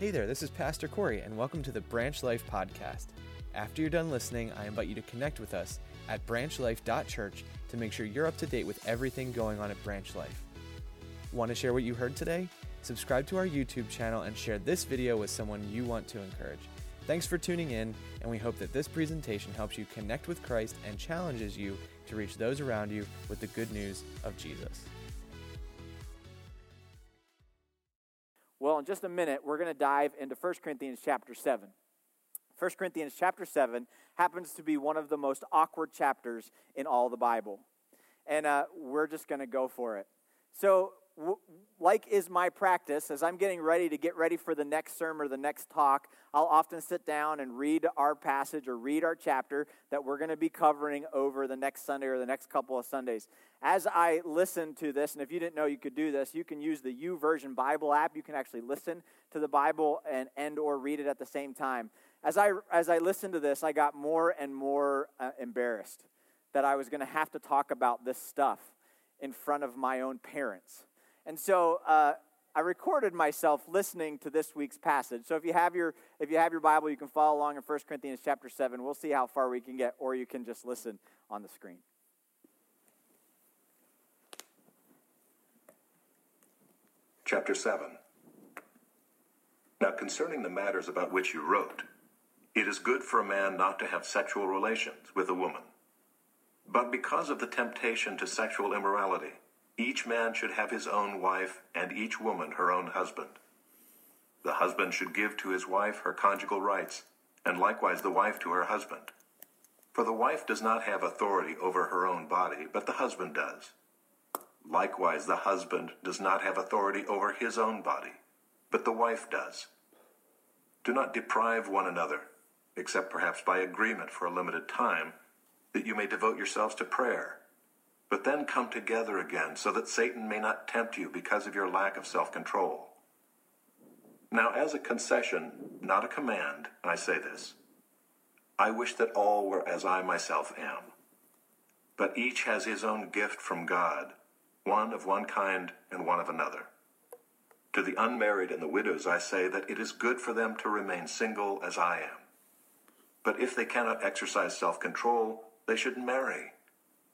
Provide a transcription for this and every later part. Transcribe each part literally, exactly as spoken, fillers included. Hey there, this is Pastor Corey, and welcome to the Branch Life Podcast. After you're done listening, I invite you to connect with us at branch life dot church to make sure you're up to date with everything going on at Branch Life. Want to share what you heard today? Subscribe to our YouTube channel and share this video with someone you want to encourage. Thanks for tuning in, and we hope that this presentation helps you connect with Christ and challenges you to reach those around you with the good news of Jesus. Well, in just a minute, we're going to dive into First Corinthians chapter seven. First Corinthians chapter seven happens to be one of the most awkward chapters in all the Bible. And uh, we're just going to go for it. So, w- like is my practice, as I'm getting ready to get ready for the next sermon or the next talk, I'll often sit down and read our passage or read our chapter that we're going to be covering over the next Sunday or the next couple of Sundays. As I listen to this, and if you didn't know you could do this, you can use the YouVersion Bible app. You can actually listen to the Bible and, and or read it at the same time. As I as I listened to this, I got more and more uh, embarrassed that I was going to have to talk about this stuff in front of my own parents. And so uh, I recorded myself listening to this week's passage. So if you have your if you have your Bible, you can follow along in First Corinthians chapter seven. We'll see how far we can get, or you can just listen on the screen. Chapter seven. Now concerning the matters about which you wrote, it is good for a man not to have sexual relations with a woman. But because of the temptation to sexual immorality, each man should have his own wife and each woman her own husband. The husband should give to his wife her conjugal rights, and likewise the wife to her husband. For the wife does not have authority over her own body, but the husband does. Likewise, the husband does not have authority over his own body, but the wife does. Do not deprive one another, except perhaps by agreement for a limited time, that you may devote yourselves to prayer. But then come together again, so that Satan may not tempt you because of your lack of self-control. Now, as a concession, not a command, I say this. I wish that all were as I myself am. But each has his own gift from God, one of one kind and one of another. To the unmarried and the widows I say that it is good for them to remain single as I am. But if they cannot exercise self-control, they should marry.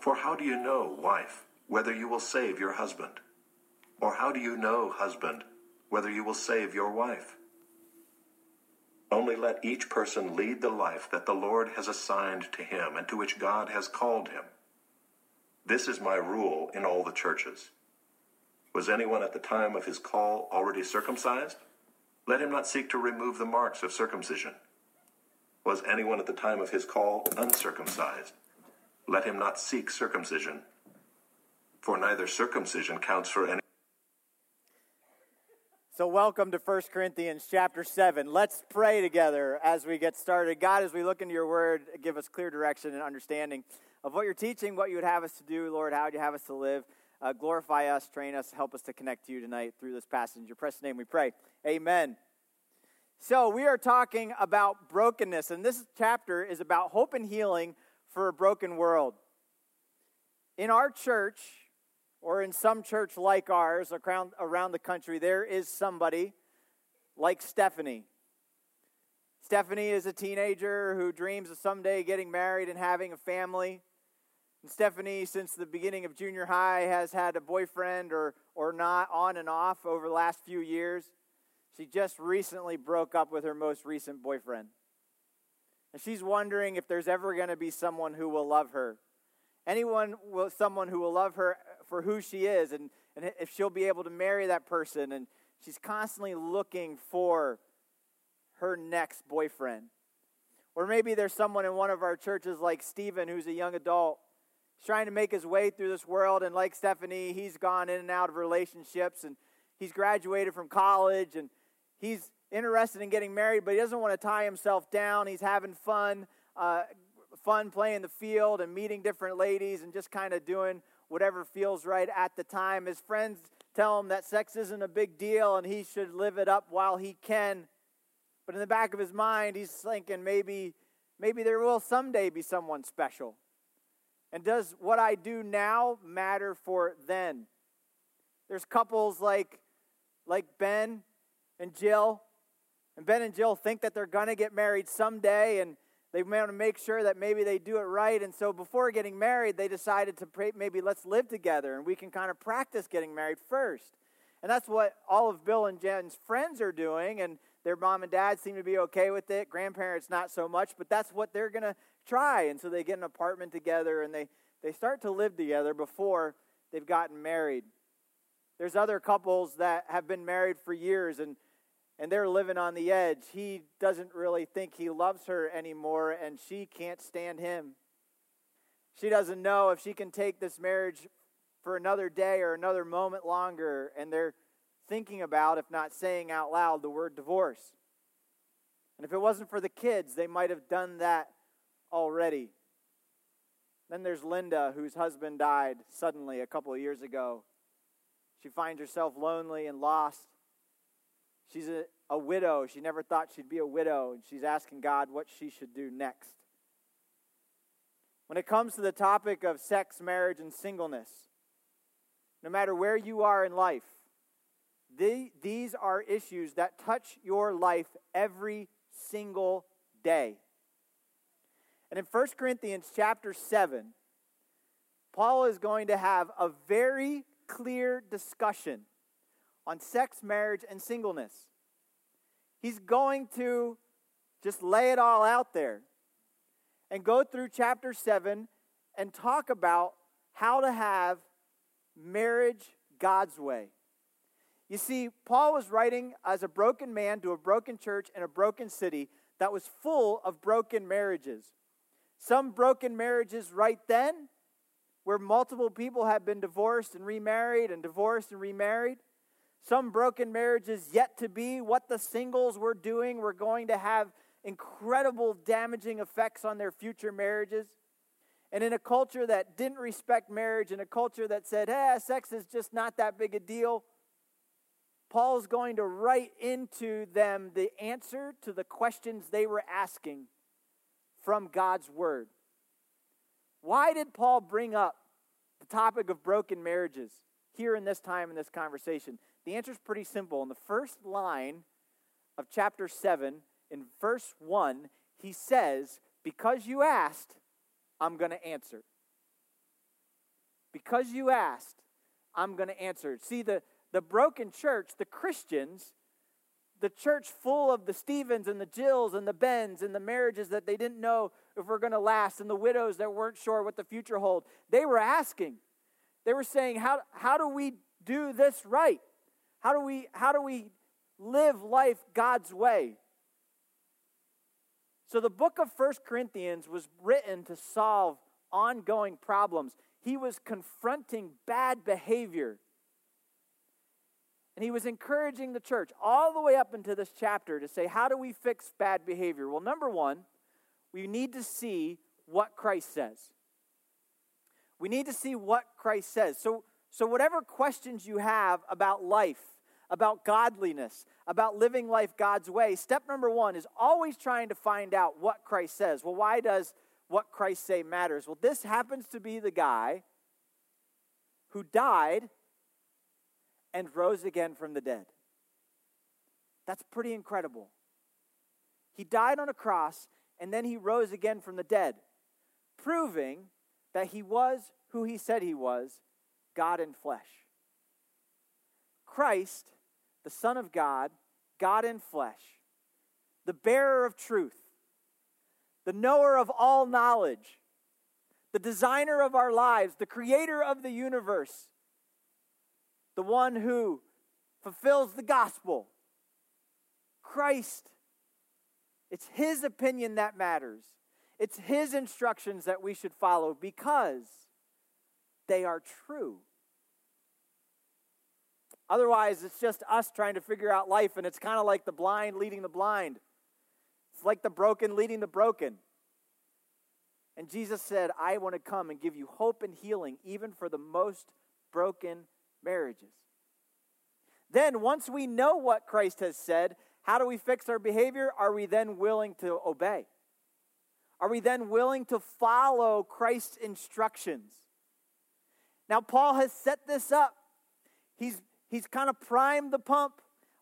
For how do you know, wife, whether you will save your husband? Or how do you know, husband, whether you will save your wife? Only let each person lead the life that the Lord has assigned to him and to which God has called him. This is my rule in all the churches. Was anyone at the time of his call already circumcised? Let him not seek to remove the marks of circumcision. Was anyone at the time of his call uncircumcised? Let him not seek circumcision. For neither circumcision counts for any. So welcome to First Corinthians chapter seven. Let's pray together as we get started. God, as we look into your word, give us clear direction and understanding of what you're teaching, what you would have us to do, Lord, how you have us to live. Uh, glorify us, train us, help us to connect to you tonight through this passage. In your precious name we pray. Amen. So we are talking about brokenness, and this chapter is about hope and healing for a broken world. In our church, or in some church like ours around, around the country, there is somebody like Stephanie. Stephanie is a teenager who dreams of someday getting married and having a family. And Stephanie, since the beginning of junior high, has had a boyfriend or, or not, on and off over the last few years. She just recently broke up with her most recent boyfriend. And she's wondering if there's ever going to be someone who will love her. Anyone, will, someone who will love her for who she is, and, and if she'll be able to marry that person. And she's constantly looking for her next boyfriend. Or maybe there's someone in one of our churches like Stephen, who's a young adult. He's trying to make his way through this world, and like Stephanie, he's gone in and out of relationships, and he's graduated from college, and he's interested in getting married, but he doesn't want to tie himself down. He's having fun, uh, fun playing the field and meeting different ladies and just kind of doing whatever feels right at the time. His friends tell him that sex isn't a big deal and he should live it up while he can. But in the back of his mind, he's thinking maybe, maybe there will someday be someone special. And does what I do now matter for then? There's couples like, like Ben and Jill. And Ben and Jill think that they're going to get married someday, and they want to make sure that maybe they do it right. And so before getting married, they decided to pray, maybe let's live together, and we can kind of practice getting married first. And that's what all of Bill and Jen's friends are doing, and their mom and dad seem to be okay with it. Grandparents, not so much, but that's what they're going to try. And so they get an apartment together, and they, they start to live together before they've gotten married. There's other couples that have been married for years, and, and they're living on the edge. He doesn't really think he loves her anymore, and she can't stand him. She doesn't know if she can take this marriage for another day or another moment longer, and they're thinking about, if not saying out loud, the word divorce. And if it wasn't for the kids, they might have done that already. Then there's Linda, whose husband died suddenly a couple of years ago. She finds herself lonely and lost. She's a, a widow. She never thought she'd be a widow, and she's asking God what she should do next. When it comes to the topic of sex, marriage, and singleness, no matter where you are in life, The, these are issues that touch your life every single day. And in First Corinthians chapter seven, Paul is going to have a very clear discussion on sex, marriage, and singleness. He's going to just lay it all out there and go through chapter seven and talk about how to have marriage God's way. You see, Paul was writing as a broken man to a broken church in a broken city that was full of broken marriages. Some broken marriages right then, where multiple people had been divorced and remarried and divorced and remarried. Some broken marriages yet to be. What the singles were doing were going to have incredible damaging effects on their future marriages. And in a culture that didn't respect marriage, in a culture that said, hey, sex is just not that big a deal, Paul's going to write into them the answer to the questions they were asking from God's word. Why did Paul bring up the topic of broken marriages here in this time in this conversation? The answer is pretty simple. In the first line of chapter seven, in verse one, he says, because you asked, I'm going to answer. Because you asked, I'm going to answer. See, the The broken church, the Christians, the church full of the Stephens and the Jills and the Bens and the marriages that they didn't know if were going to last and the widows that weren't sure what the future held, they were asking. They were saying, how, how do we do this right? How do we, how do we live life God's way? So the book of First Corinthians was written to solve ongoing problems. He was confronting bad behavior. And he was encouraging the church all the way up into this chapter to say, how do we fix bad behavior? Well, number one, we need to see what Christ says. We need to see what Christ says. So, so whatever questions you have about life, about godliness, about living life God's way, step number one is always trying to find out what Christ says. Well, why does what Christ say matters? Well, this happens to be the guy who died and rose again from the dead. That's pretty incredible. He died on a cross, and then he rose again from the dead, proving that he was who he said he was, God in flesh. Christ, the Son of God, God in flesh, the bearer of truth, the knower of all knowledge, the designer of our lives, the creator of the universe, the one who fulfills the gospel, Christ. It's his opinion that matters. It's his instructions that we should follow because they are true. Otherwise, it's just us trying to figure out life, and it's kind of like the blind leading the blind. It's like the broken leading the broken. And Jesus said, I want to come and give you hope and healing, even for the most broken marriages. Then, once we know what Christ has said, how do we fix our behavior? Are we then willing to obey? Are we then willing to follow Christ's instructions? Now, Paul has set this up. He's, he's kind of primed the pump.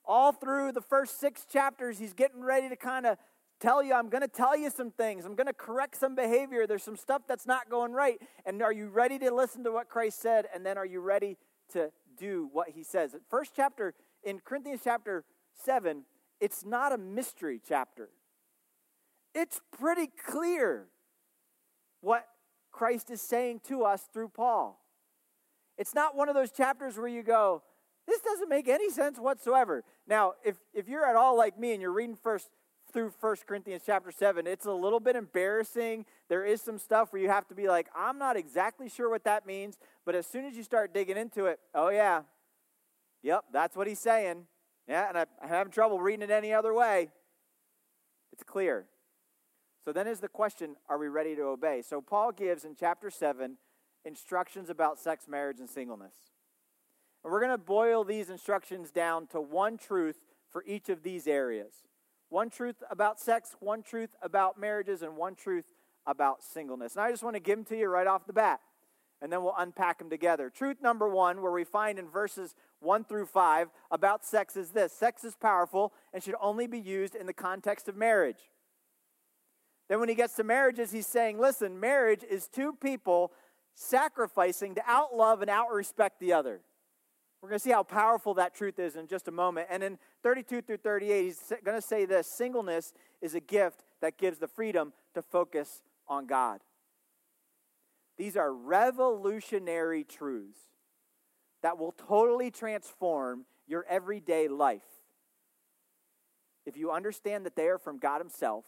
All through the first six chapters, he's getting ready to kind of tell you, I'm going to tell you some things. I'm going to correct some behavior. There's some stuff that's not going right. And are you ready to listen to what Christ said? And then are you ready to do what he says? First chapter, in Corinthians chapter seven, it's not a mystery chapter. It's pretty clear what Christ is saying to us through Paul. It's not one of those chapters where you go, this doesn't make any sense whatsoever. Now, if, if you're at all like me and you're reading first through First Corinthians chapter seven, it's a little bit embarrassing. There is some stuff where you have to be like, I'm not exactly sure what that means. But as soon as you start digging into it, oh yeah, yep, that's what he's saying. Yeah, and I, I'm having trouble reading it any other way. It's clear. So then is the question, are we ready to obey? So Paul gives in chapter seven instructions about sex, marriage, and singleness. And we're going to boil these instructions down to one truth for each of these areas. One truth about sex, one truth about marriages, and one truth about singleness. And I just want to give them to you right off the bat, and then we'll unpack them together. Truth number one, where we find in verses one through five about sex is this. Sex is powerful and should only be used in the context of marriage. Then when he gets to marriages, he's saying, listen, marriage is two people sacrificing to outlove and outrespect the other. We're going to see how powerful that truth is in just a moment. And in thirty-two through thirty-eight, he's going to say this. Singleness is a gift that gives the freedom to focus on God. These are revolutionary truths that will totally transform your everyday life if you understand that they are from God himself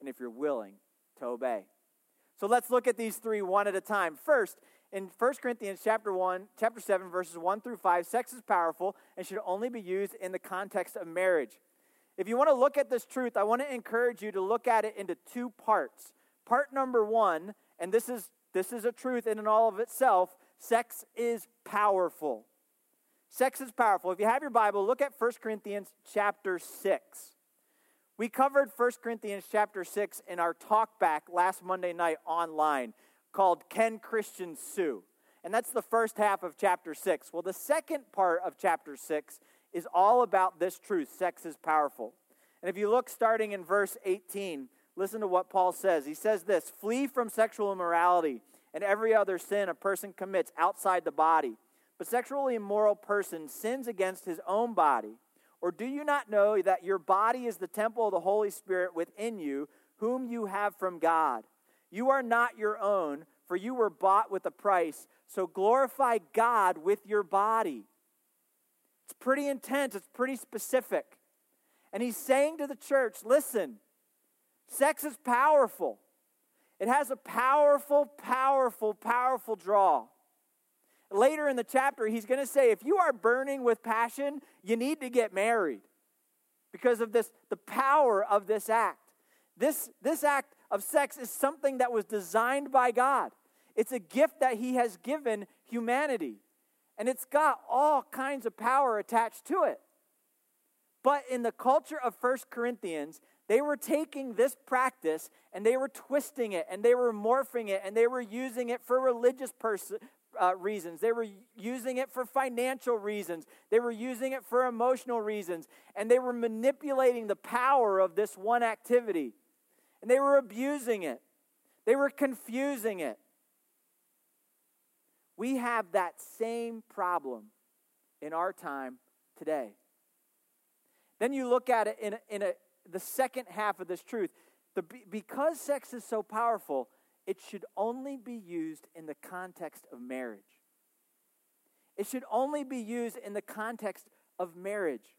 and if you're willing to obey. So let's look at these three one at a time. First, in First Corinthians chapter one, chapter seven, verses one through five, sex is powerful and should only be used in the context of marriage. If you want to look at this truth, I want to encourage you to look at it into two parts. Part number one, and this is this is a truth in and all of itself, sex is powerful. Sex is powerful. If you have your Bible, look at First Corinthians chapter six. We covered First Corinthians chapter six in our talk back last Monday night online, called Can Christians Sue? And that's the first half of chapter six. Well, the second part of chapter six is all about this truth, sex is powerful. And if you look starting in verse eighteen, listen to what Paul says. He says this, flee from sexual immorality and every other sin a person commits outside the body. But sexually immoral person sins against his own body. Or do you not know that your body is the temple of the Holy Spirit within you, whom you have from God? You are not your own, for you were bought with a price, so glorify God with your body. It's pretty intense. It's pretty specific. And he's saying to the church, listen, sex is powerful. It has a powerful, powerful, powerful draw. Later in the chapter, he's going to say, if you are burning with passion, you need to get married because of this, the power of this act. This, this act of sex is something that was designed by God. It's a gift that he has given humanity. And it's got all kinds of power attached to it. But in the culture of First Corinthians, they were taking this practice and they were twisting it and they were morphing it and they were using it for religious pers- uh, reasons. They were using it for financial reasons. They were using it for emotional reasons. And they were manipulating the power of this one activity. And they were abusing it. They were confusing it. We have that same problem in our time today. Then you look at it in, a, in a, the second half of this truth. The, because sex is so powerful, it should only be used in the context of marriage. It should only be used in the context of marriage.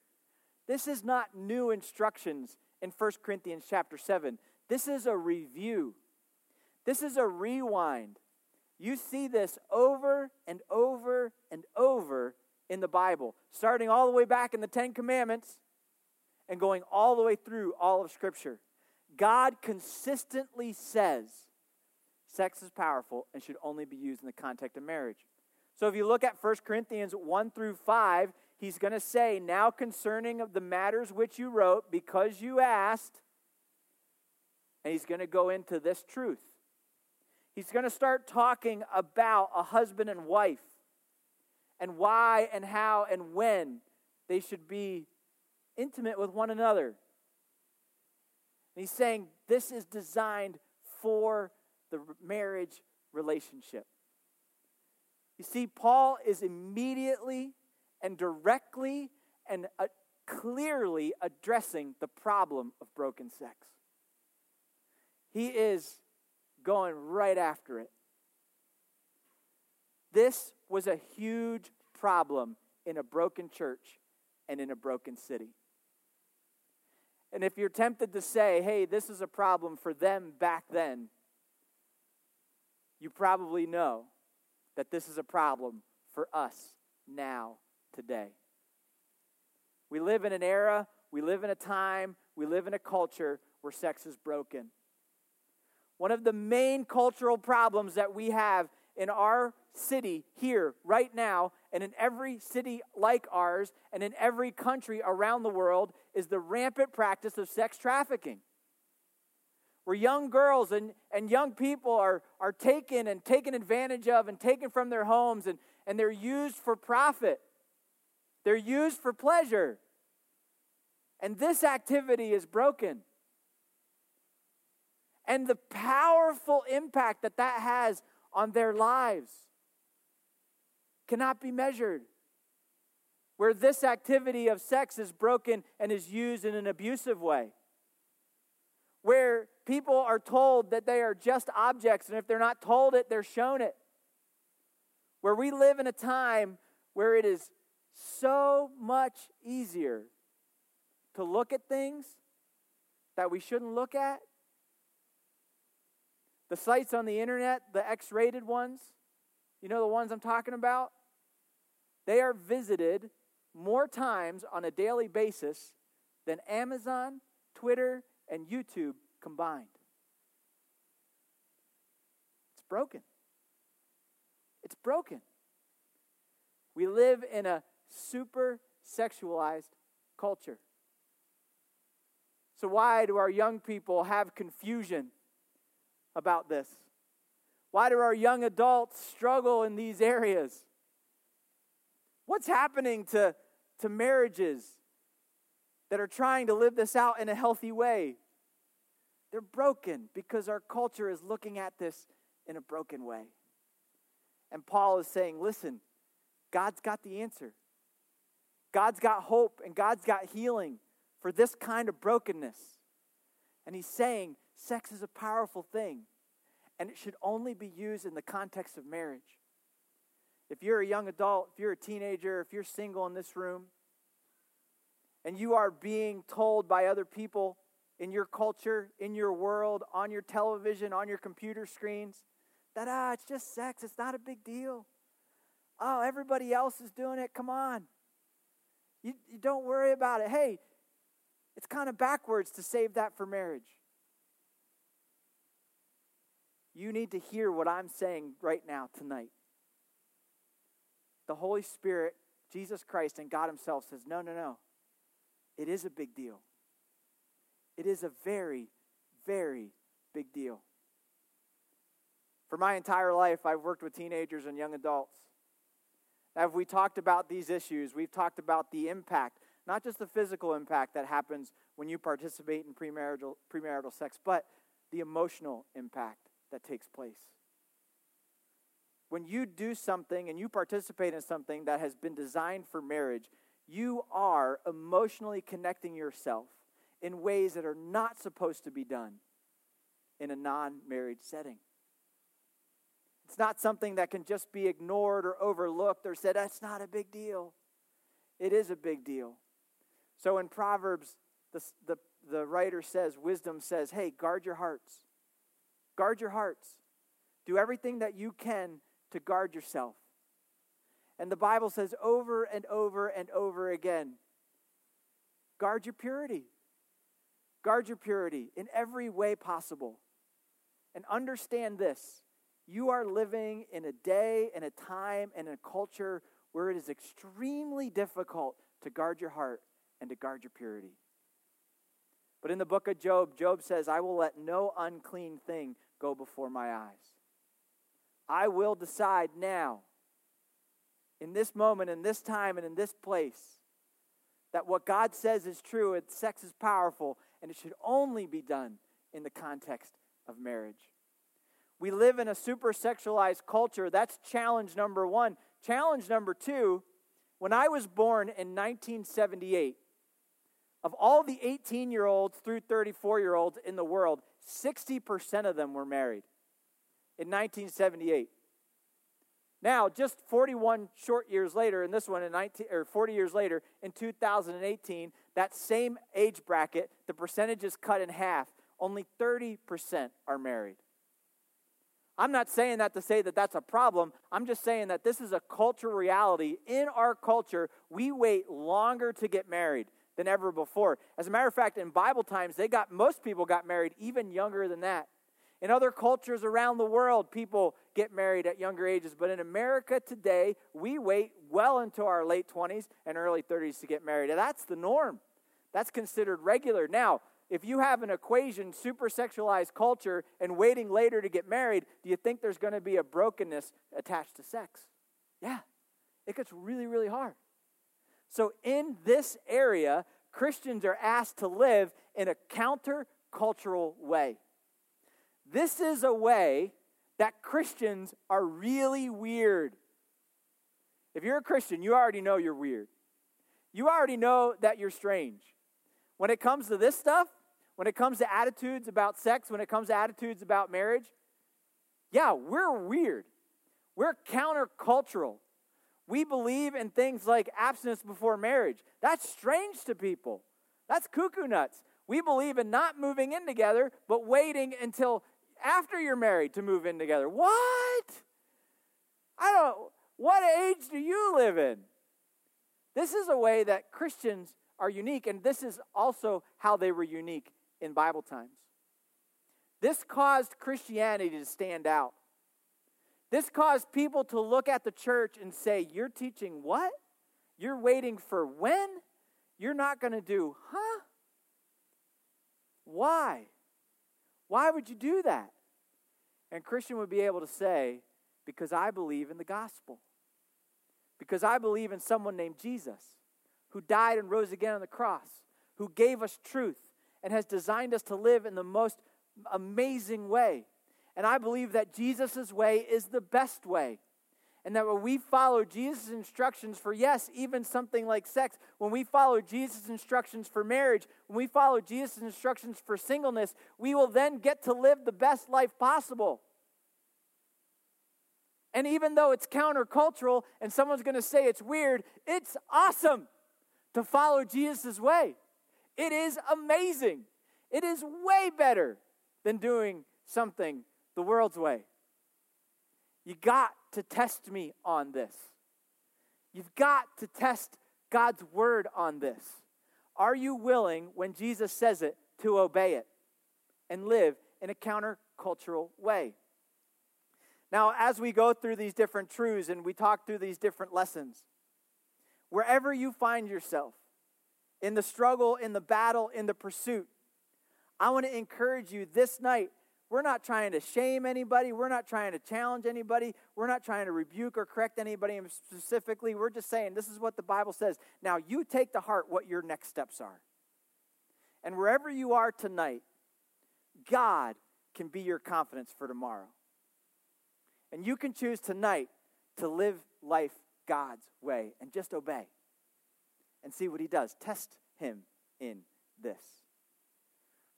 This is not new instructions in First Corinthians chapter seven. This is a review. This is a rewind. You see this over and over and over in the Bible, starting all the way back in the Ten Commandments and going all the way through all of Scripture. God consistently says sex is powerful and should only be used in the context of marriage. So if you look at First Corinthians one through five, he's going to say, now concerning of the matters which you wrote, because you asked, and he's going to go into this truth. He's going to start talking about a husband and wife and why and how and when they should be intimate with one another. And he's saying this is designed for the marriage relationship. You see, Paul is immediately and directly and uh, clearly addressing the problem of broken sex. He is going right after it. This was a huge problem in a broken church and in a broken city. And if you're tempted to say, hey, this is a problem for them back then, you probably know that this is a problem for us now, today. We live in an era, we live in a time, we live in a culture where sex is broken. One of the main cultural problems that we have in our city here right now, and in every city like ours, and in every country around the world, is the rampant practice of sex trafficking, where young girls and, and young people are, are taken and taken advantage of and taken from their homes, and, and they're used for profit. They're used for pleasure. And this activity is broken. And the powerful impact that that has on their lives cannot be measured. Where this activity of sex is broken and is used in an abusive way. Where people are told that they are just objects, and if they're not told it, they're shown it. Where we live in a time where it is so much easier to look at things that we shouldn't look at. The sites on the internet, the X-rated ones, you know the ones I'm talking about? They are visited more times on a daily basis than Amazon, Twitter, and YouTube combined. It's broken. It's broken. We live in a super sexualized culture. So why do our young people have confusion about this? Why do our young adults struggle in these areas? What's happening to, to marriages that are trying to live this out in a healthy way? They're broken because our culture is looking at this in a broken way. And Paul is saying, listen, God's got the answer. God's got hope and God's got healing for this kind of brokenness. And he's saying sex is a powerful thing and it should only be used in the context of marriage. If you're a young adult, if you're a teenager, if you're single in this room, and you are being told by other people in your culture, in your world, on your television, on your computer screens, that, ah, it's just sex, it's not a big deal. Oh, everybody else is doing it. Come on. You, you don't worry about it. Hey, it's kind of backwards to save that for marriage. You need to hear what I'm saying right now, tonight. The Holy Spirit, Jesus Christ, and God himself says, no, no, no. It is a big deal. It is a very, very big deal. For my entire life, I've worked with teenagers and young adults. Now, if we talked about these issues, we've talked about the impact, not just the physical impact that happens when you participate in premarital, premarital sex, but the emotional impact that takes place. When you do something and you participate in something that has been designed for marriage, you are emotionally connecting yourself in ways that are not supposed to be done in a non-married setting. It's not something that can just be ignored or overlooked or said, that's not a big deal. It is a big deal. So in Proverbs, the, the, the writer says, wisdom says, hey, guard your hearts. Guard your hearts. Do everything that you can to guard yourself. And the Bible says over and over and over again, guard your purity. Guard your purity in every way possible. And understand this, you are living in a day and a time and a culture where it is extremely difficult to guard your heart and to guard your purity. But in the book of Job, Job says, I will let no unclean thing go before my eyes. I will decide now, in this moment, in this time, and in this place, that what God says is true, and sex is powerful, and it should only be done in the context of marriage. We live in a super-sexualized culture. That's challenge number one. Challenge number two, when I was born in nineteen seventy-eight, of all the eighteen-year-olds through thirty-four-year-olds in the world, sixty percent of them were married in nineteen seventy-eight. Now, just forty-one short years later, and this one in nineteen, or forty years later, in two thousand eighteen, that same age bracket, the percentage is cut in half. Only thirty percent are married. I'm not saying that to say that that's a problem. I'm just saying that this is a cultural reality. In our culture, we wait longer to get married than ever before. As a matter of fact, in Bible times, they got most people got married even younger than that. In other cultures around the world, people get married at younger ages. But in America today, we wait well into our late twenties and early thirties to get married. And that's the norm. That's considered regular. Now, if you have an equation, super sexualized culture, and waiting later to get married, do you think there's going to be a brokenness attached to sex? Yeah, it gets really, really hard. So in this area, Christians are asked to live in a counter-cultural way. This is a way that Christians are really weird. If you're a Christian, you already know you're weird. You already know that you're strange. When it comes to this stuff, when it comes to attitudes about sex, when it comes to attitudes about marriage, yeah, we're weird. We're countercultural. We believe in things like abstinence before marriage. That's strange to people. That's cuckoo nuts. We believe in not moving in together, but waiting until after you're married to move in together. What? I don't, what age do you live in? This is a way that Christians are unique, and this is also how they were unique in Bible times. This caused Christianity to stand out. This caused people to look at the church and say, you're teaching what? You're waiting for when? You're not going to do, huh? Why? Why would you do that? And Christian would be able to say, because I believe in the gospel. Because I believe in someone named Jesus, who died and rose again on the cross, who gave us truth and has designed us to live in the most amazing way. And I believe that Jesus' way is the best way. And that when we follow Jesus' instructions for, yes, even something like sex, when we follow Jesus' instructions for marriage, when we follow Jesus' instructions for singleness, we will then get to live the best life possible. And even though it's countercultural and someone's going to say it's weird, it's awesome to follow Jesus' way. It is amazing. It is way better than doing something the world's way. You got to test me on this. You've got to test God's word on this. Are you willing, when Jesus says it, to obey it and live in a countercultural way? Now, as we go through these different truths and we talk through these different lessons, wherever you find yourself, in the struggle, in the battle, in the pursuit, I want to encourage you this night. We're not trying to shame anybody. We're not trying to challenge anybody. We're not trying to rebuke or correct anybody specifically. We're just saying this is what the Bible says. Now you take to heart what your next steps are. And wherever you are tonight, God can be your confidence for tomorrow. And you can choose tonight to live life God's way and just obey. and see what he does. Test him in this.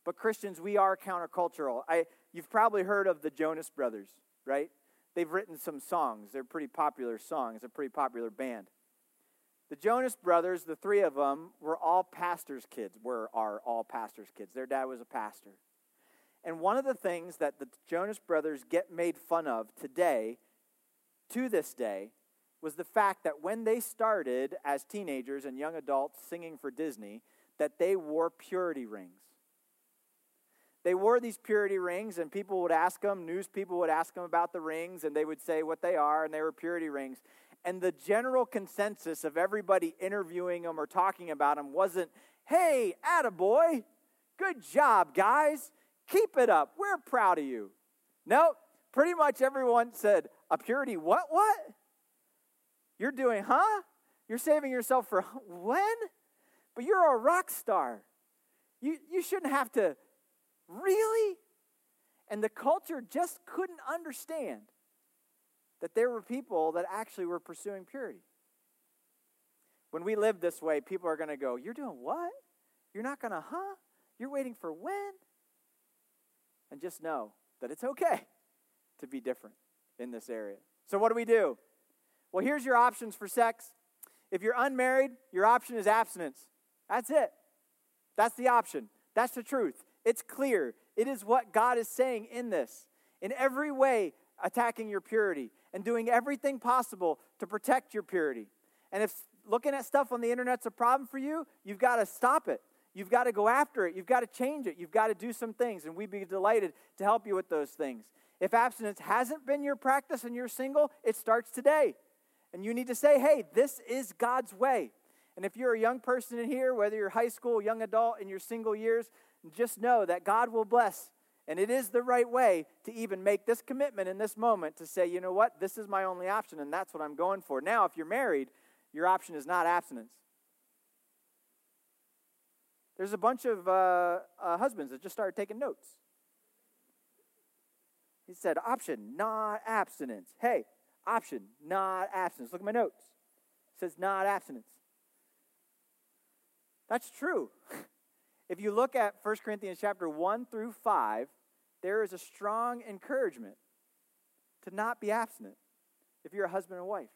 But Christians, we are countercultural. I, you've probably heard of the Jonas Brothers, right? They've written some songs. They're pretty popular songs, a pretty popular band. The Jonas Brothers, the three of them, were all pastors' kids, were are all pastors' kids. Their dad was a pastor. And one of the things that the Jonas Brothers get made fun of today, to this day, was the fact that when they started as teenagers and young adults singing for Disney, that they wore purity rings. They wore these purity rings, and people would ask them, news people would ask them about the rings, and they would say what they are, and they were purity rings. And the general consensus of everybody interviewing them or talking about them wasn't, hey, attaboy, good job, guys. Keep it up. We're proud of you. Nope. Pretty much everyone said, a purity what, what? You're doing, huh? You're saving yourself for when? But you're a rock star. You you shouldn't have to, really? And the culture just couldn't understand that there were people that actually were pursuing purity. When we live this way, people are going to go, you're doing what? You're not going to, huh? You're waiting for when? And just know that it's okay to be different in this area. So what do we do? Well, here's your options for sex. If you're unmarried, your option is abstinence. That's it. That's the option. That's the truth. It's clear. It is what God is saying in this. In every way, attacking your purity and doing everything possible to protect your purity. And if looking at stuff on the internet's a problem for you, you've got to stop it. You've got to go after it. You've got to change it. You've got to do some things, and we'd be delighted to help you with those things. If abstinence hasn't been your practice and you're single, it starts today. And you need to say, hey, this is God's way. And if you're a young person in here, whether you're high school, young adult, in your single years, just know that God will bless. And it is the right way to even make this commitment in this moment to say, you know what, this is my only option, and that's what I'm going for. Now, if you're married, your option is not abstinence. There's a bunch of uh, uh, husbands that just started taking notes. He said, option, not abstinence. Hey, option, not abstinence. Look at my notes. It says not abstinence. That's true. If you look at First Corinthians chapter one through five, there is a strong encouragement to not be abstinent if you're a husband and wife.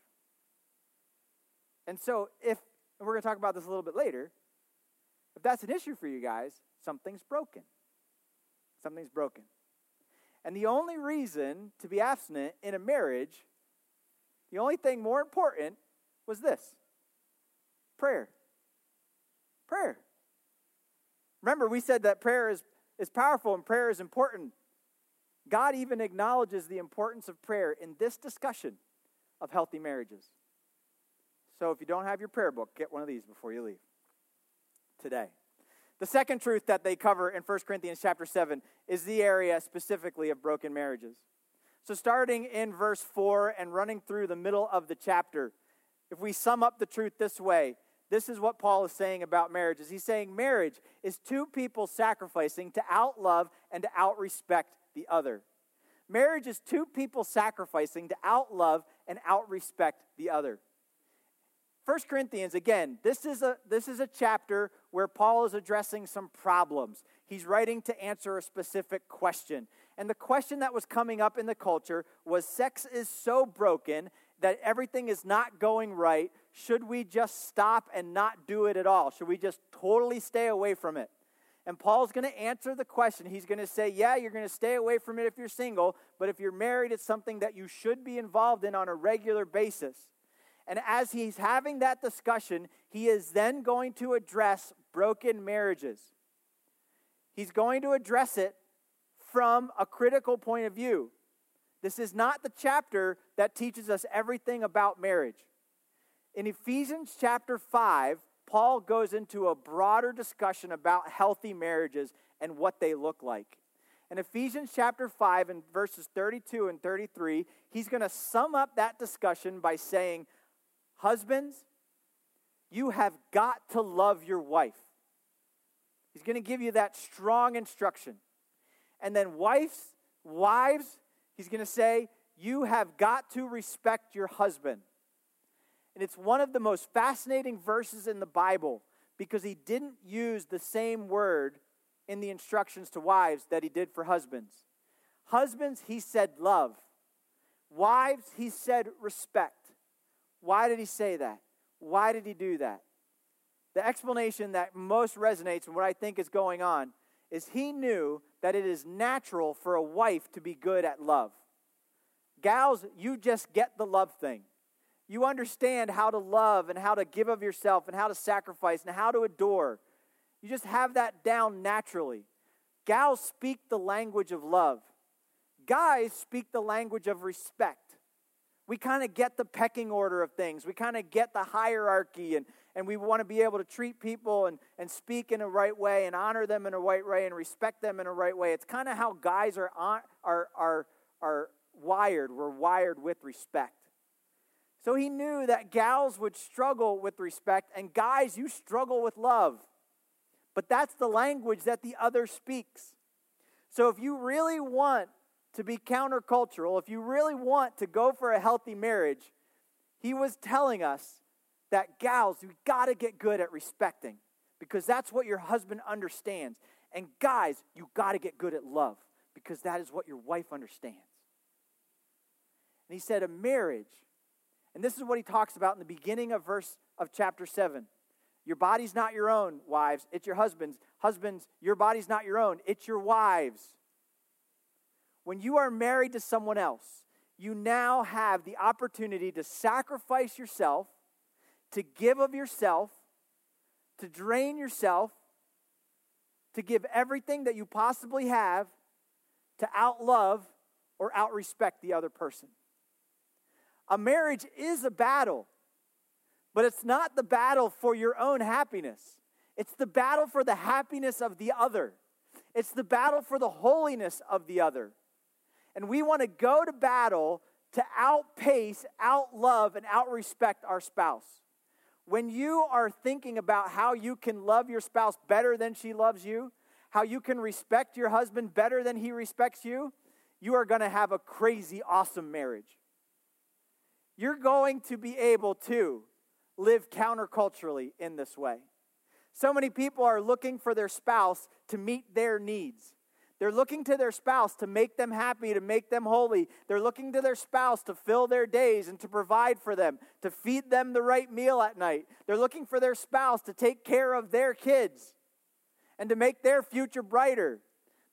And so if, and we're going to talk about this a little bit later, if that's an issue for you guys, something's broken. Something's broken. And the only reason to be abstinent in a marriage, the only thing more important was this. Prayer. Prayer. Remember, we said that prayer is, is powerful and prayer is important. God even acknowledges the importance of prayer in this discussion of healthy marriages. So if you don't have your prayer book, get one of these before you leave today. The second truth that they cover in First Corinthians chapter seven is the area specifically of broken marriages. So starting in verse four and running through the middle of the chapter, if we sum up the truth this way, this is what Paul is saying about marriage. He's saying marriage is two people sacrificing to outlove and to outrespect the other. Marriage is two people sacrificing to outlove and outrespect the other. First Corinthians, again, this is a this is a chapter where Paul is addressing some problems. He's writing to answer a specific question. And the question that was coming up in the culture was, sex is so broken that everything is not going right. Should we just stop and not do it at all? Should we just totally stay away from it? And Paul's going to answer the question. He's going to say, yeah, you're going to stay away from it if you're single, but if you're married, it's something that you should be involved in on a regular basis. And as he's having that discussion, he is then going to address broken marriages. He's going to address it from a critical point of view. This is not the chapter that teaches us everything about marriage. In Ephesians chapter five, Paul goes into a broader discussion about healthy marriages and what they look like. In Ephesians chapter five and verses thirty-two and thirty-three, he's going to sum up that discussion by saying, husbands, you have got to love your wife. He's going to give you that strong instruction. And then wives, wives, he's going to say, you have got to respect your husband. And it's one of the most fascinating verses in the Bible because he didn't use the same word in the instructions to wives that he did for husbands. Husbands, he said love. Wives, he said respect. Why did he say that? Why did he do that? The explanation that most resonates and what I think is going on is he knew that it is natural for a wife to be good at love. Gals, you just get the love thing. You understand how to love and how to give of yourself and how to sacrifice and how to adore. You just have that down naturally. Gals speak the language of love. Guys speak the language of respect. We kind of get the pecking order of things. We kind of get the hierarchy, and, and we want to be able to treat people and, and speak in a right way and honor them in a right way and respect them in a right way. It's kind of how guys are, are, are, are wired. We're wired with respect. So he knew that gals would struggle with respect, and guys, you struggle with love. But that's the language that the other speaks. So if you really want to be countercultural, if you really want to go for a healthy marriage, he was telling us that gals, you got to get good at respecting because that's what your husband understands. And guys, you got to get good at love because that is what your wife understands. And he said a marriage, and this is what he talks about in the beginning of verse of chapter seven. Your body's not your own, wives. It's your husband's. Husbands, your body's not your own. It's your wives'. When you are married to someone else, you now have the opportunity to sacrifice yourself, to give of yourself, to drain yourself, to give everything that you possibly have, to outlove or outrespect the other person. A marriage is a battle. But it's not the battle for your own happiness. It's the battle for the happiness of the other. It's the battle for the holiness of the other. And we want to go to battle to outpace, outlove, and outrespect our spouse. When you are thinking about how you can love your spouse better than she loves you, how you can respect your husband better than he respects you, you are going to have a crazy, awesome marriage. You're going to be able to live counterculturally in this way. So many people are looking for their spouse to meet their needs. They're looking to their spouse to make them happy, to make them holy. They're looking to their spouse to fill their days and to provide for them, to feed them the right meal at night. They're looking for their spouse to take care of their kids and to make their future brighter.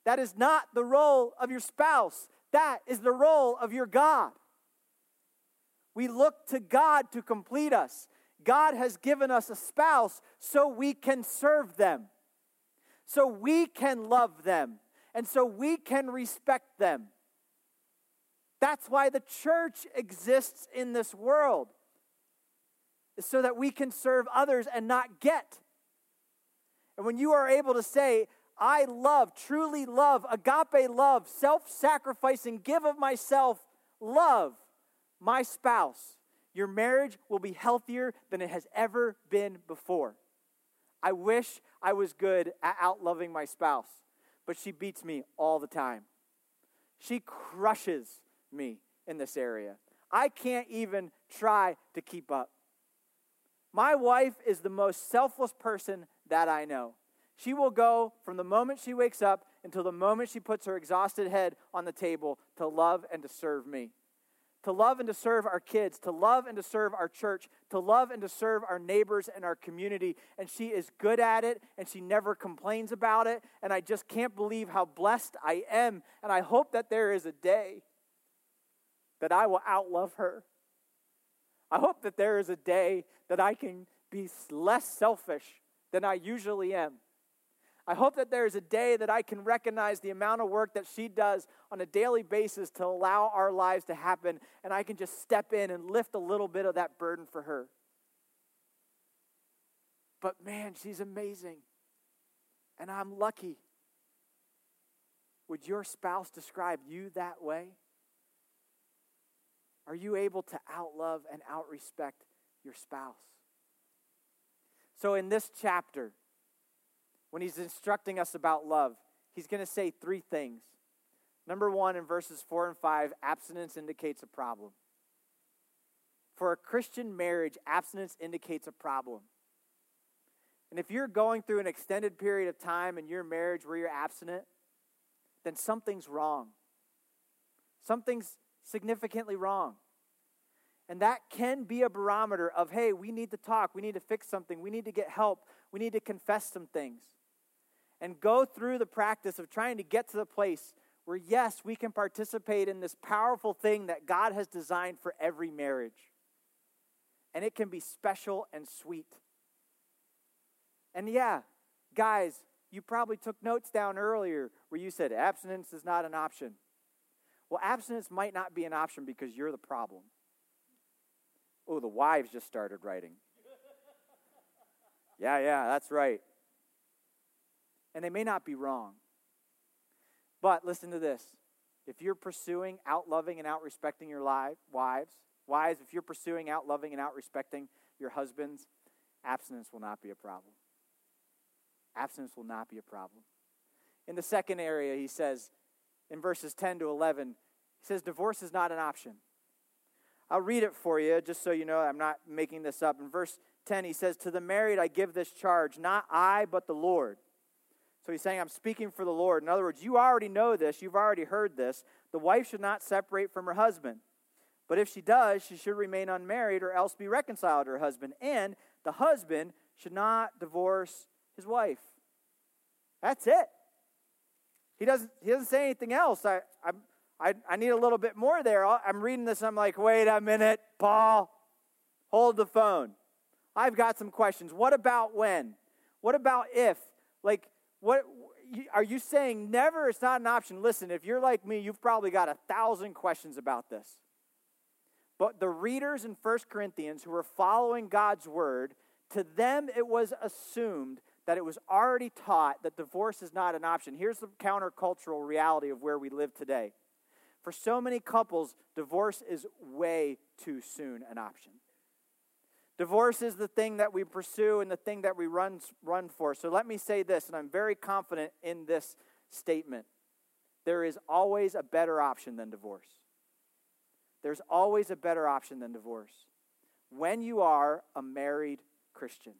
That is not the role of your spouse. That is the role of your God. We look to God to complete us. God has given us a spouse so we can serve them, so we can love them, and so we can respect them. That's why the church exists in this world, is so that we can serve others and not get. And when you are able to say, I love, truly love, agape love, self-sacrificing, give of myself, love my spouse, your marriage will be healthier than it has ever been before. I wish I was good at outloving my spouse, but she beats me all the time. She crushes me in this area. I can't even try to keep up. My wife is the most selfless person that I know. She will go from the moment she wakes up until the moment she puts her exhausted head on the table to love and to serve me. To love and to serve our kids, to love and to serve our church, to love and to serve our neighbors and our community. And she is good at it, and she never complains about it. And I just can't believe how blessed I am. And I hope that there is a day that I will outlove her. I hope that there is a day that I can be less selfish than I usually am. I hope that there is a day that I can recognize the amount of work that she does on a daily basis to allow our lives to happen, and I can just step in and lift a little bit of that burden for her. But man, she's amazing, and I'm lucky. Would your spouse describe you that way? Are you able to outlove and outrespect your spouse? So in this chapter, when he's instructing us about love, he's going to say three things. Number one, in verses four and five, abstinence indicates a problem. For a Christian marriage, abstinence indicates a problem. And if you're going through an extended period of time in your marriage where you're abstinent, then something's wrong. Something's significantly wrong. And that can be a barometer of, hey, we need to talk, we need to fix something, we need to get help, we need to confess some things. And go through the practice of trying to get to the place where, yes, we can participate in this powerful thing that God has designed for every marriage. And it can be special and sweet. And yeah, guys, you probably took notes down earlier where you said abstinence is not an option. Well, abstinence might not be an option because you're the problem. Oh, the wives just started writing. Yeah, yeah, that's right. And they may not be wrong. But listen to this. If you're pursuing out-loving and out-respecting your lives, wives, wives, if you're pursuing out-loving and out-respecting your husbands, abstinence will not be a problem. Abstinence will not be a problem. In the second area, he says, in verses ten to eleven, he says, divorce is not an option. I'll read it for you, just so you know I'm not making this up. In verse ten, he says, to the married I give this charge, not I, but the Lord. So he's saying, I'm speaking for the Lord. In other words, you already know this. You've already heard this. The wife should not separate from her husband. But if she does, she should remain unmarried or else be reconciled to her husband. And the husband should not divorce his wife. That's it. He doesn't, he doesn't say anything else. I, I, I, I need a little bit more there. I'm reading this, and I'm like, wait a minute, Paul. Hold the phone. I've got some questions. What about when? What about if? Like, what are you saying? Never, it's not an option. Listen, if you're like me, you've probably got a thousand questions about this. But the readers in First Corinthians who were following God's word, to them it was assumed that it was already taught that divorce is not an option. Here's the countercultural reality of where we live today. For so many couples, divorce is way too soon an option. Divorce is the thing that we pursue and the thing that we run, run for. So let me say this, and I'm very confident in this statement. There is always a better option than divorce. There's always a better option than divorce when you are a married Christian.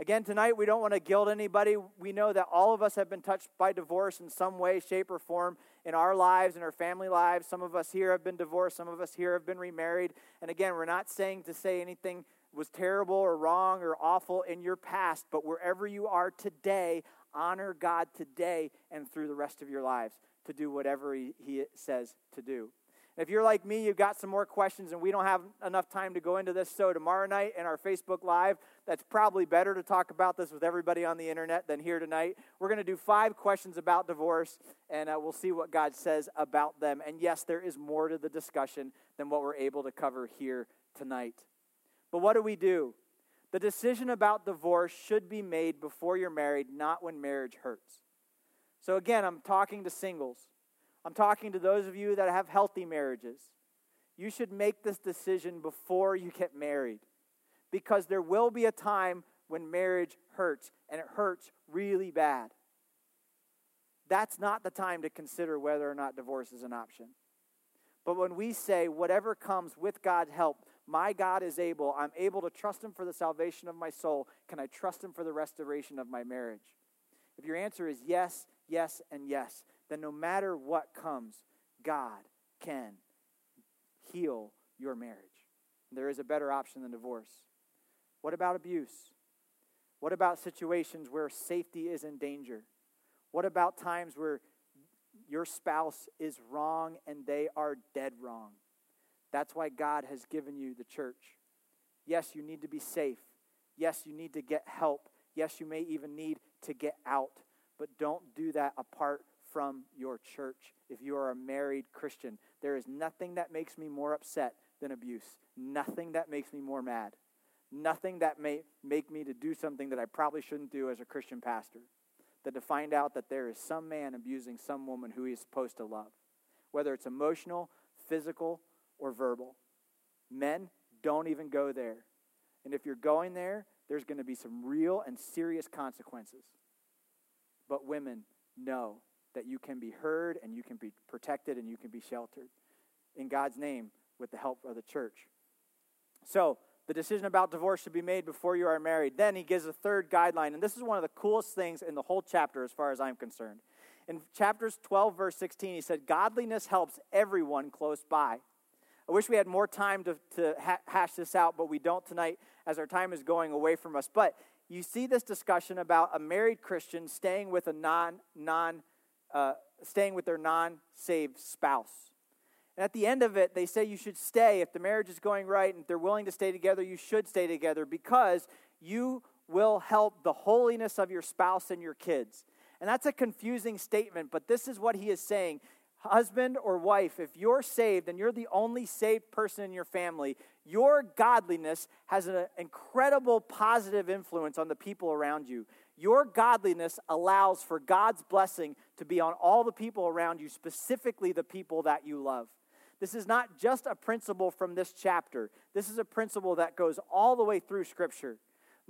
Again, tonight we don't want to guilt anybody. We know that all of us have been touched by divorce in some way, shape, or form in our lives, in our family lives. Some of us here have been divorced. Some of us here have been remarried. And again, we're not saying to say anything was terrible or wrong or awful in your past, but wherever you are today, honor God today and through the rest of your lives to do whatever he, he says to do. If you're like me, you've got some more questions, and we don't have enough time to go into this. So tomorrow night in our Facebook Live, that's probably better to talk about this with everybody on the internet than here tonight. We're going to do five questions about divorce, and uh, we'll see what God says about them. And yes, there is more to the discussion than what we're able to cover here tonight. But what do we do? The decision about divorce should be made before you're married, not when marriage hurts. So again, I'm talking to singles. I'm talking to those of you that have healthy marriages. You should make this decision before you get married, because there will be a time when marriage hurts, and it hurts really bad. That's not the time to consider whether or not divorce is an option. But when we say, whatever comes with God's help, my God is able, I'm able to trust him for the salvation of my soul. Can I trust him for the restoration of my marriage? If your answer is yes, yes, and yes, then no matter what comes, God can heal your marriage. There is a better option than divorce. What about abuse? What about situations where safety is in danger? What about times where your spouse is wrong and they are dead wrong? That's why God has given you the church. Yes, you need to be safe. Yes, you need to get help. Yes, you may even need to get out. But don't do that apart from your church. If you are a married Christian, there is nothing that makes me more upset than abuse. Nothing that makes me more mad. Nothing that may make me to do something that I probably shouldn't do as a Christian pastor, than to find out that there is some man abusing some woman who he is supposed to love, whether it's emotional, physical, or verbal. Men, don't even go there. And if you're going there, there's going to be some real and serious consequences. But women, no. That you can be heard and you can be protected and you can be sheltered in God's name with the help of the church. So the decision about divorce should be made before you are married. Then he gives a third guideline, and this is one of the coolest things in the whole chapter as far as I'm concerned. In chapters twelve, verse sixteen, he said, godliness helps everyone close by. I wish we had more time to, to ha- hash this out, but we don't tonight as our time is going away from us. But you see this discussion about a married Christian staying with a non non uh, staying with their non-saved spouse. And at the end of it, they say you should stay. If the marriage is going right and if they're willing to stay together, you should stay together because you will help the holiness of your spouse and your kids. And that's a confusing statement, but this is what he is saying. Husband or wife, if you're saved and you're the only saved person in your family, your godliness has an incredible positive influence on the people around you. Your godliness allows for God's blessing to be on all the people around you, specifically the people that you love. This is not just a principle from this chapter. This is a principle that goes all the way through Scripture.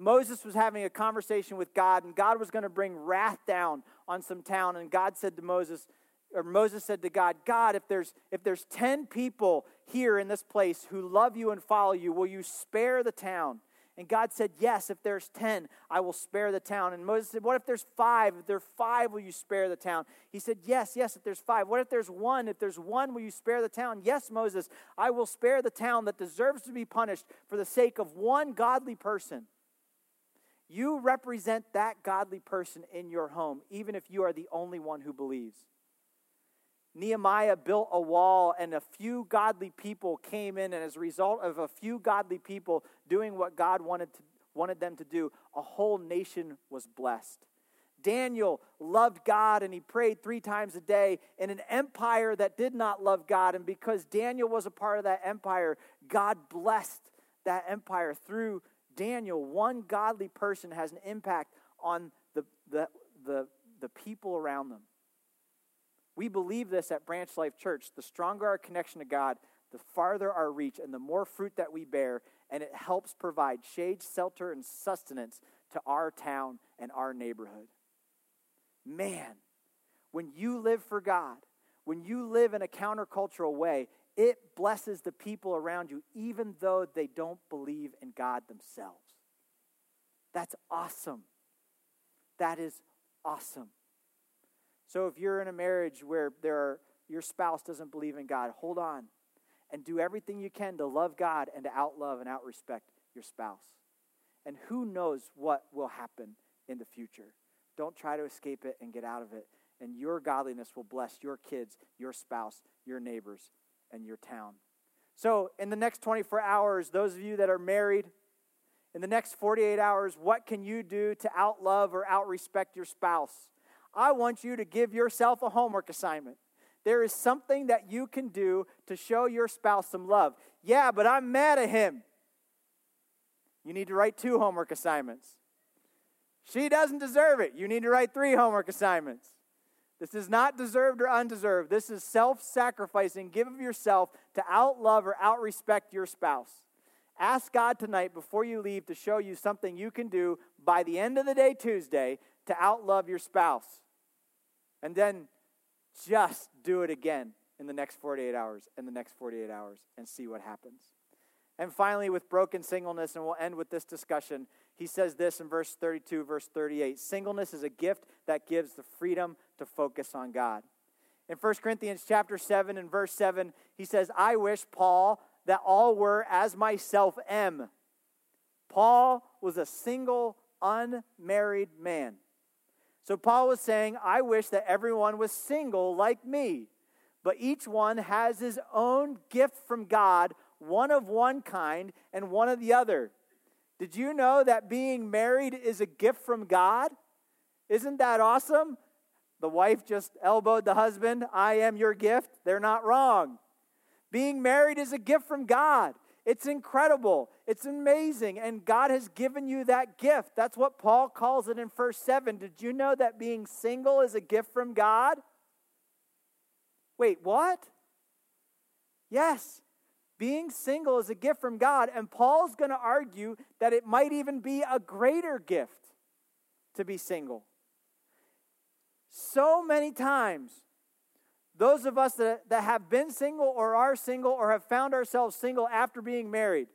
Moses was having a conversation with God, and God was going to bring wrath down on some town, and God said to Moses, or Moses said to God, God, if there's if there's ten people here in this place who love you and follow you, will you spare the town? And God said, yes, if there's ten, I will spare the town. And Moses said, what if there's five? If there are five, will you spare the town? He said, yes, yes, if there's five. What if there's one? If there's one, will you spare the town? Yes, Moses, I will spare the town that deserves to be punished for the sake of one godly person. You represent that godly person in your home, even if you are the only one who believes. Nehemiah built a wall, and a few godly people came in, and as a result of a few godly people doing what God wanted to, wanted them to do, a whole nation was blessed. Daniel loved God, and he prayed three times a day in an empire that did not love God, and because Daniel was a part of that empire, God blessed that empire. Through Daniel, one godly person has an impact on the the the, the people around them. We believe this at Branch Life Church. The stronger our connection to God, the farther our reach and the more fruit that we bear, and it helps provide shade, shelter, and sustenance to our town and our neighborhood. Man, when you live for God, when you live in a countercultural way, it blesses the people around you, even though they don't believe in God themselves. That's awesome. That is awesome. So if you're in a marriage where there are, your spouse doesn't believe in God, hold on and do everything you can to love God and to outlove and outrespect your spouse. And who knows what will happen in the future. Don't try to escape it and get out of it. And your godliness will bless your kids, your spouse, your neighbors, and your town. So in the next twenty-four hours, those of you that are married, in the next forty-eight hours, what can you do to outlove or outrespect your spouse? I want you to give yourself a homework assignment. There is something that you can do to show your spouse some love. Yeah, but I'm mad at him. You need to write two homework assignments. She doesn't deserve it. You need to write three homework assignments. This is not deserved or undeserved. This is self-sacrificing. Give of yourself to outlove or outrespect your spouse. Ask God tonight before you leave to show you something you can do by the end of the day Tuesday to outlove your spouse. And then just do it again in the next forty-eight hours, in the next forty-eight hours, and see what happens. And finally, with broken singleness, and we'll end with this discussion, he says this in verse thirty-two, verse thirty-eight, singleness is a gift that gives the freedom to focus on God. In First Corinthians chapter seven and verse seven, he says, I wish, Paul, that all were as myself am. Paul was a single, unmarried man. So Paul was saying, I wish that everyone was single like me, but each one has his own gift from God, one of one kind and one of the other. Did you know that being married is a gift from God? Isn't that awesome? The wife just elbowed the husband. I am your gift. They're not wrong. Being married is a gift from God. It's incredible. It's amazing. And God has given you that gift. That's what Paul calls it in verse seven. Did you know that being single is a gift from God? Wait, what? Yes. Being single is a gift from God. And Paul's going to argue that it might even be a greater gift to be single. So many times, those of us that, that have been single or are single or have found ourselves single after being married,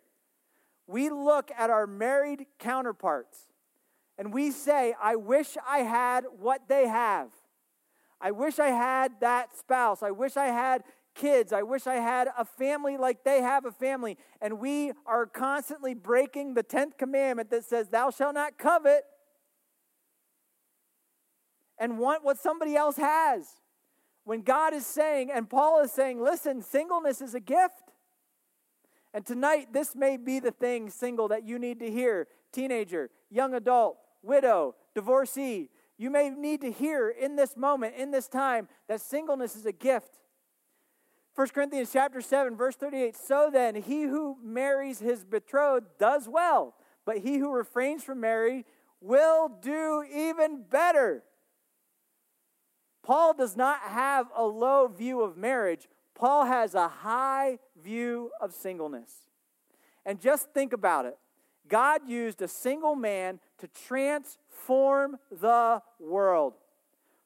we look at our married counterparts and we say, I wish I had what they have. I wish I had that spouse. I wish I had kids. I wish I had a family like they have a family. And we are constantly breaking the tenth commandment that says, thou shalt not covet, and want what somebody else has. When God is saying, and Paul is saying, listen, singleness is a gift. And tonight, this may be the thing, single, that you need to hear. Teenager, young adult, widow, divorcee. You may need to hear in this moment, in this time, that singleness is a gift. First Corinthians chapter seven, verse thirty-eight, so then, he who marries his betrothed does well, but he who refrains from marrying will do even better. Paul does not have a low view of marriage. Paul has a high view of singleness. And just think about it. God used a single man to transform the world.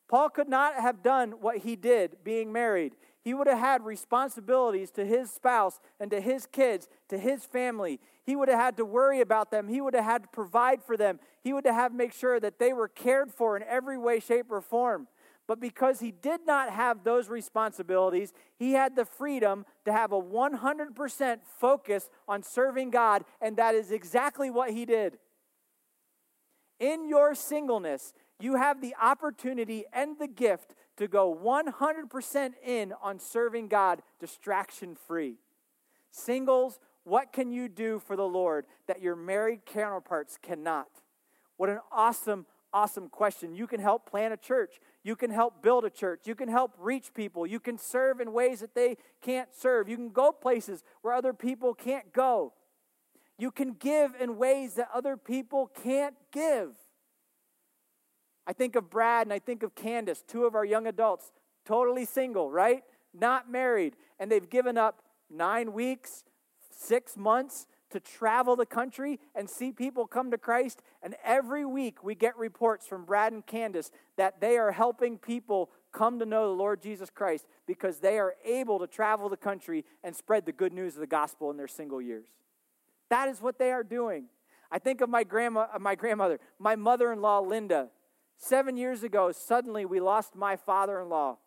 Paul could not have done what he did being married. He would have had responsibilities to his spouse and to his kids, to his family. He would have had to worry about them. He would have had to provide for them. He would have had to make sure that they were cared for in every way, shape, or form. But because he did not have those responsibilities, he had the freedom to have a one hundred percent focus on serving God, and that is exactly what he did. In your singleness, you have the opportunity and the gift to go one hundred percent in on serving God, distraction-free. Singles, what can you do for the Lord that your married counterparts cannot? What an awesome Awesome question. You can help plan a church. You can help build a church. You can help reach people. You can serve in ways that they can't serve. You can go places where other people can't go. You can give in ways that other people can't give. I think of Brad and I think of Candace, two of our young adults, totally single, right? Not married. And they've given up nine weeks, six months, to travel the country and see people come to Christ. And every week we get reports from Brad and Candace that they are helping people come to know the Lord Jesus Christ because they are able to travel the country and spread the good news of the gospel in their single years. That is what they are doing. I think of my grandma, my grandmother, my mother-in-law, Linda. Seven years ago, suddenly we lost my father-in-law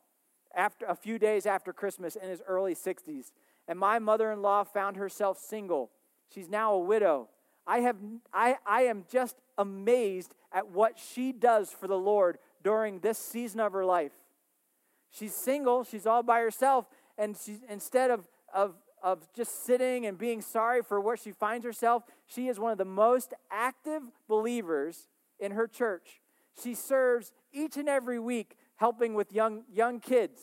after a few days after Christmas in his early sixties. And my mother-in-law found herself single. She's now a widow. I have I, I am just amazed at what she does for the Lord during this season of her life. She's single, she's all by herself, and she instead of, of, of just sitting and being sorry for where she finds herself, she is one of the most active believers in her church. She serves each and every week helping with young young kids.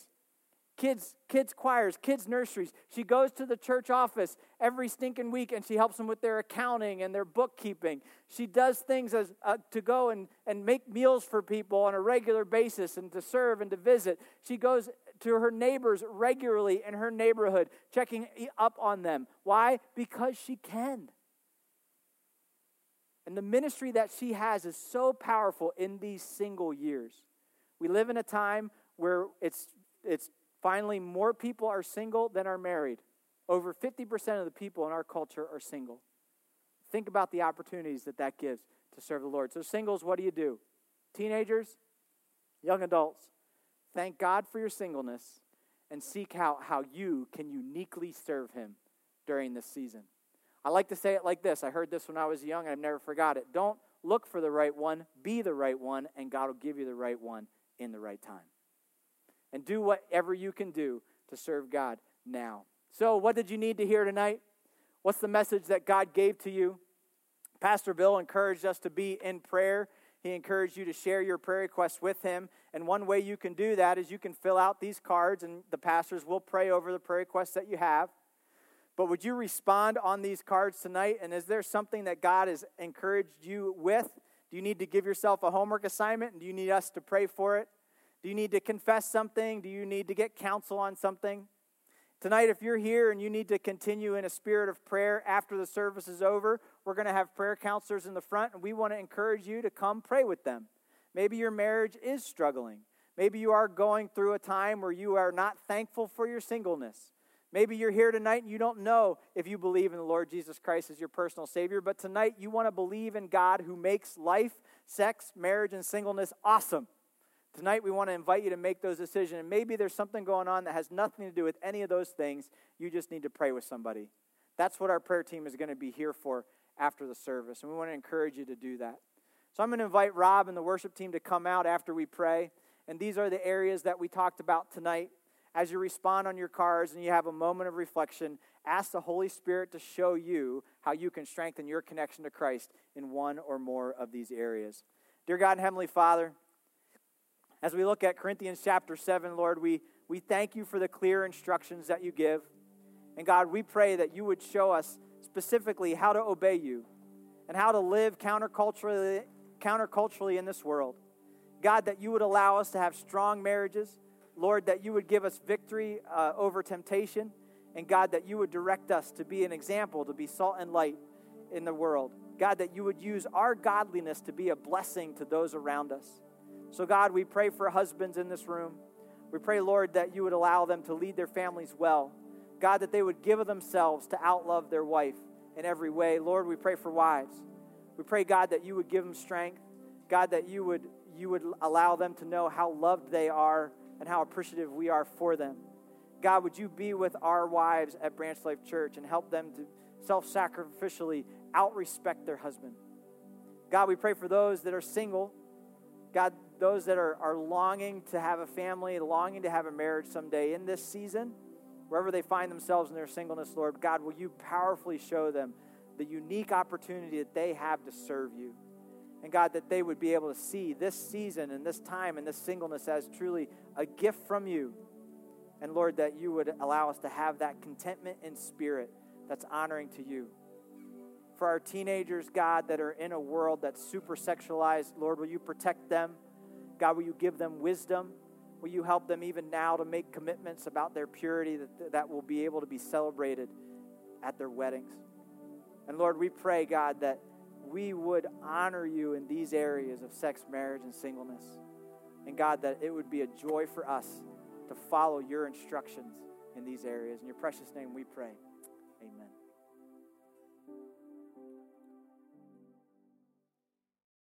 Kids, kids choirs, kids nurseries. She goes to the church office every stinking week and she helps them with their accounting and their bookkeeping. She does things as uh, to go and, and make meals for people on a regular basis and to serve and to visit. She goes to her neighbors regularly in her neighborhood, checking up on them. Why? Because she can. And the ministry that she has is so powerful in these single years. We live in a time where it's it's finally, more people are single than are married. Over fifty percent of the people in our culture are single. Think about the opportunities that that gives to serve the Lord. So singles, what do you do? Teenagers, young adults, thank God for your singleness and seek out how you can uniquely serve him during this season. I like to say it like this. I heard this when I was young and I've never forgot it. Don't look for the right one, be the right one, and God will give you the right one in the right time. And do whatever you can do to serve God now. So what did you need to hear tonight? What's the message that God gave to you? Pastor Bill encouraged us to be in prayer. He encouraged you to share your prayer requests with him. And one way you can do that is you can fill out these cards, and the pastors will pray over the prayer requests that you have. But would you respond on these cards tonight? And is there something that God has encouraged you with? Do you need to give yourself a homework assignment? And do you need us to pray for it? Do you need to confess something? Do you need to get counsel on something? Tonight, if you're here and you need to continue in a spirit of prayer after the service is over, we're going to have prayer counselors in the front, and we want to encourage you to come pray with them. Maybe your marriage is struggling. Maybe you are going through a time where you are not thankful for your singleness. Maybe you're here tonight and you don't know if you believe in the Lord Jesus Christ as your personal Savior, but tonight you want to believe in God who makes life, sex, marriage, and singleness awesome. Tonight we want to invite you to make those decisions, and maybe there's something going on that has nothing to do with any of those things. You just need to pray with somebody. That's what our prayer team is going to be here for after the service, and we want to encourage you to do that. So I'm going to invite Rob and the worship team to come out after we pray, and these are the areas that we talked about tonight. As you respond on your cards and you have a moment of reflection, ask the Holy Spirit to show you how you can strengthen your connection to Christ in one or more of these areas. Dear God and Heavenly Father, as we look at Corinthians chapter seven, Lord, we, we thank you for the clear instructions that you give. And God, we pray that you would show us specifically how to obey you and how to live counterculturally, counterculturally in this world. God, that you would allow us to have strong marriages. Lord, that you would give us victory uh, over temptation. And God, that you would direct us to be an example, to be salt and light in the world. God, that you would use our godliness to be a blessing to those around us. So God, we pray for husbands in this room. We pray, Lord, that you would allow them to lead their families well. God, that they would give of themselves to outlove their wife in every way. Lord, we pray for wives. We pray, God, that you would give them strength. God, that you would you would allow them to know how loved they are and how appreciative we are for them. God, would you be with our wives at Branch Life Church and help them to self-sacrificially out-respect their husband. God, we pray for those that are single. God, those that are, are longing to have a family, longing to have a marriage someday in this season, wherever they find themselves in their singleness, Lord, God, will you powerfully show them the unique opportunity that they have to serve you. And God, that they would be able to see this season and this time and this singleness as truly a gift from you. And Lord, that you would allow us to have that contentment in spirit that's honoring to you. For our teenagers, God, that are in a world that's super sexualized, Lord, will you protect them? God, will you give them wisdom? Will you help them even now to make commitments about their purity that, that will be able to be celebrated at their weddings? And Lord, we pray, God, that we would honor you in these areas of sex, marriage, and singleness. And God, that it would be a joy for us to follow your instructions in these areas. In your precious name we pray. Amen.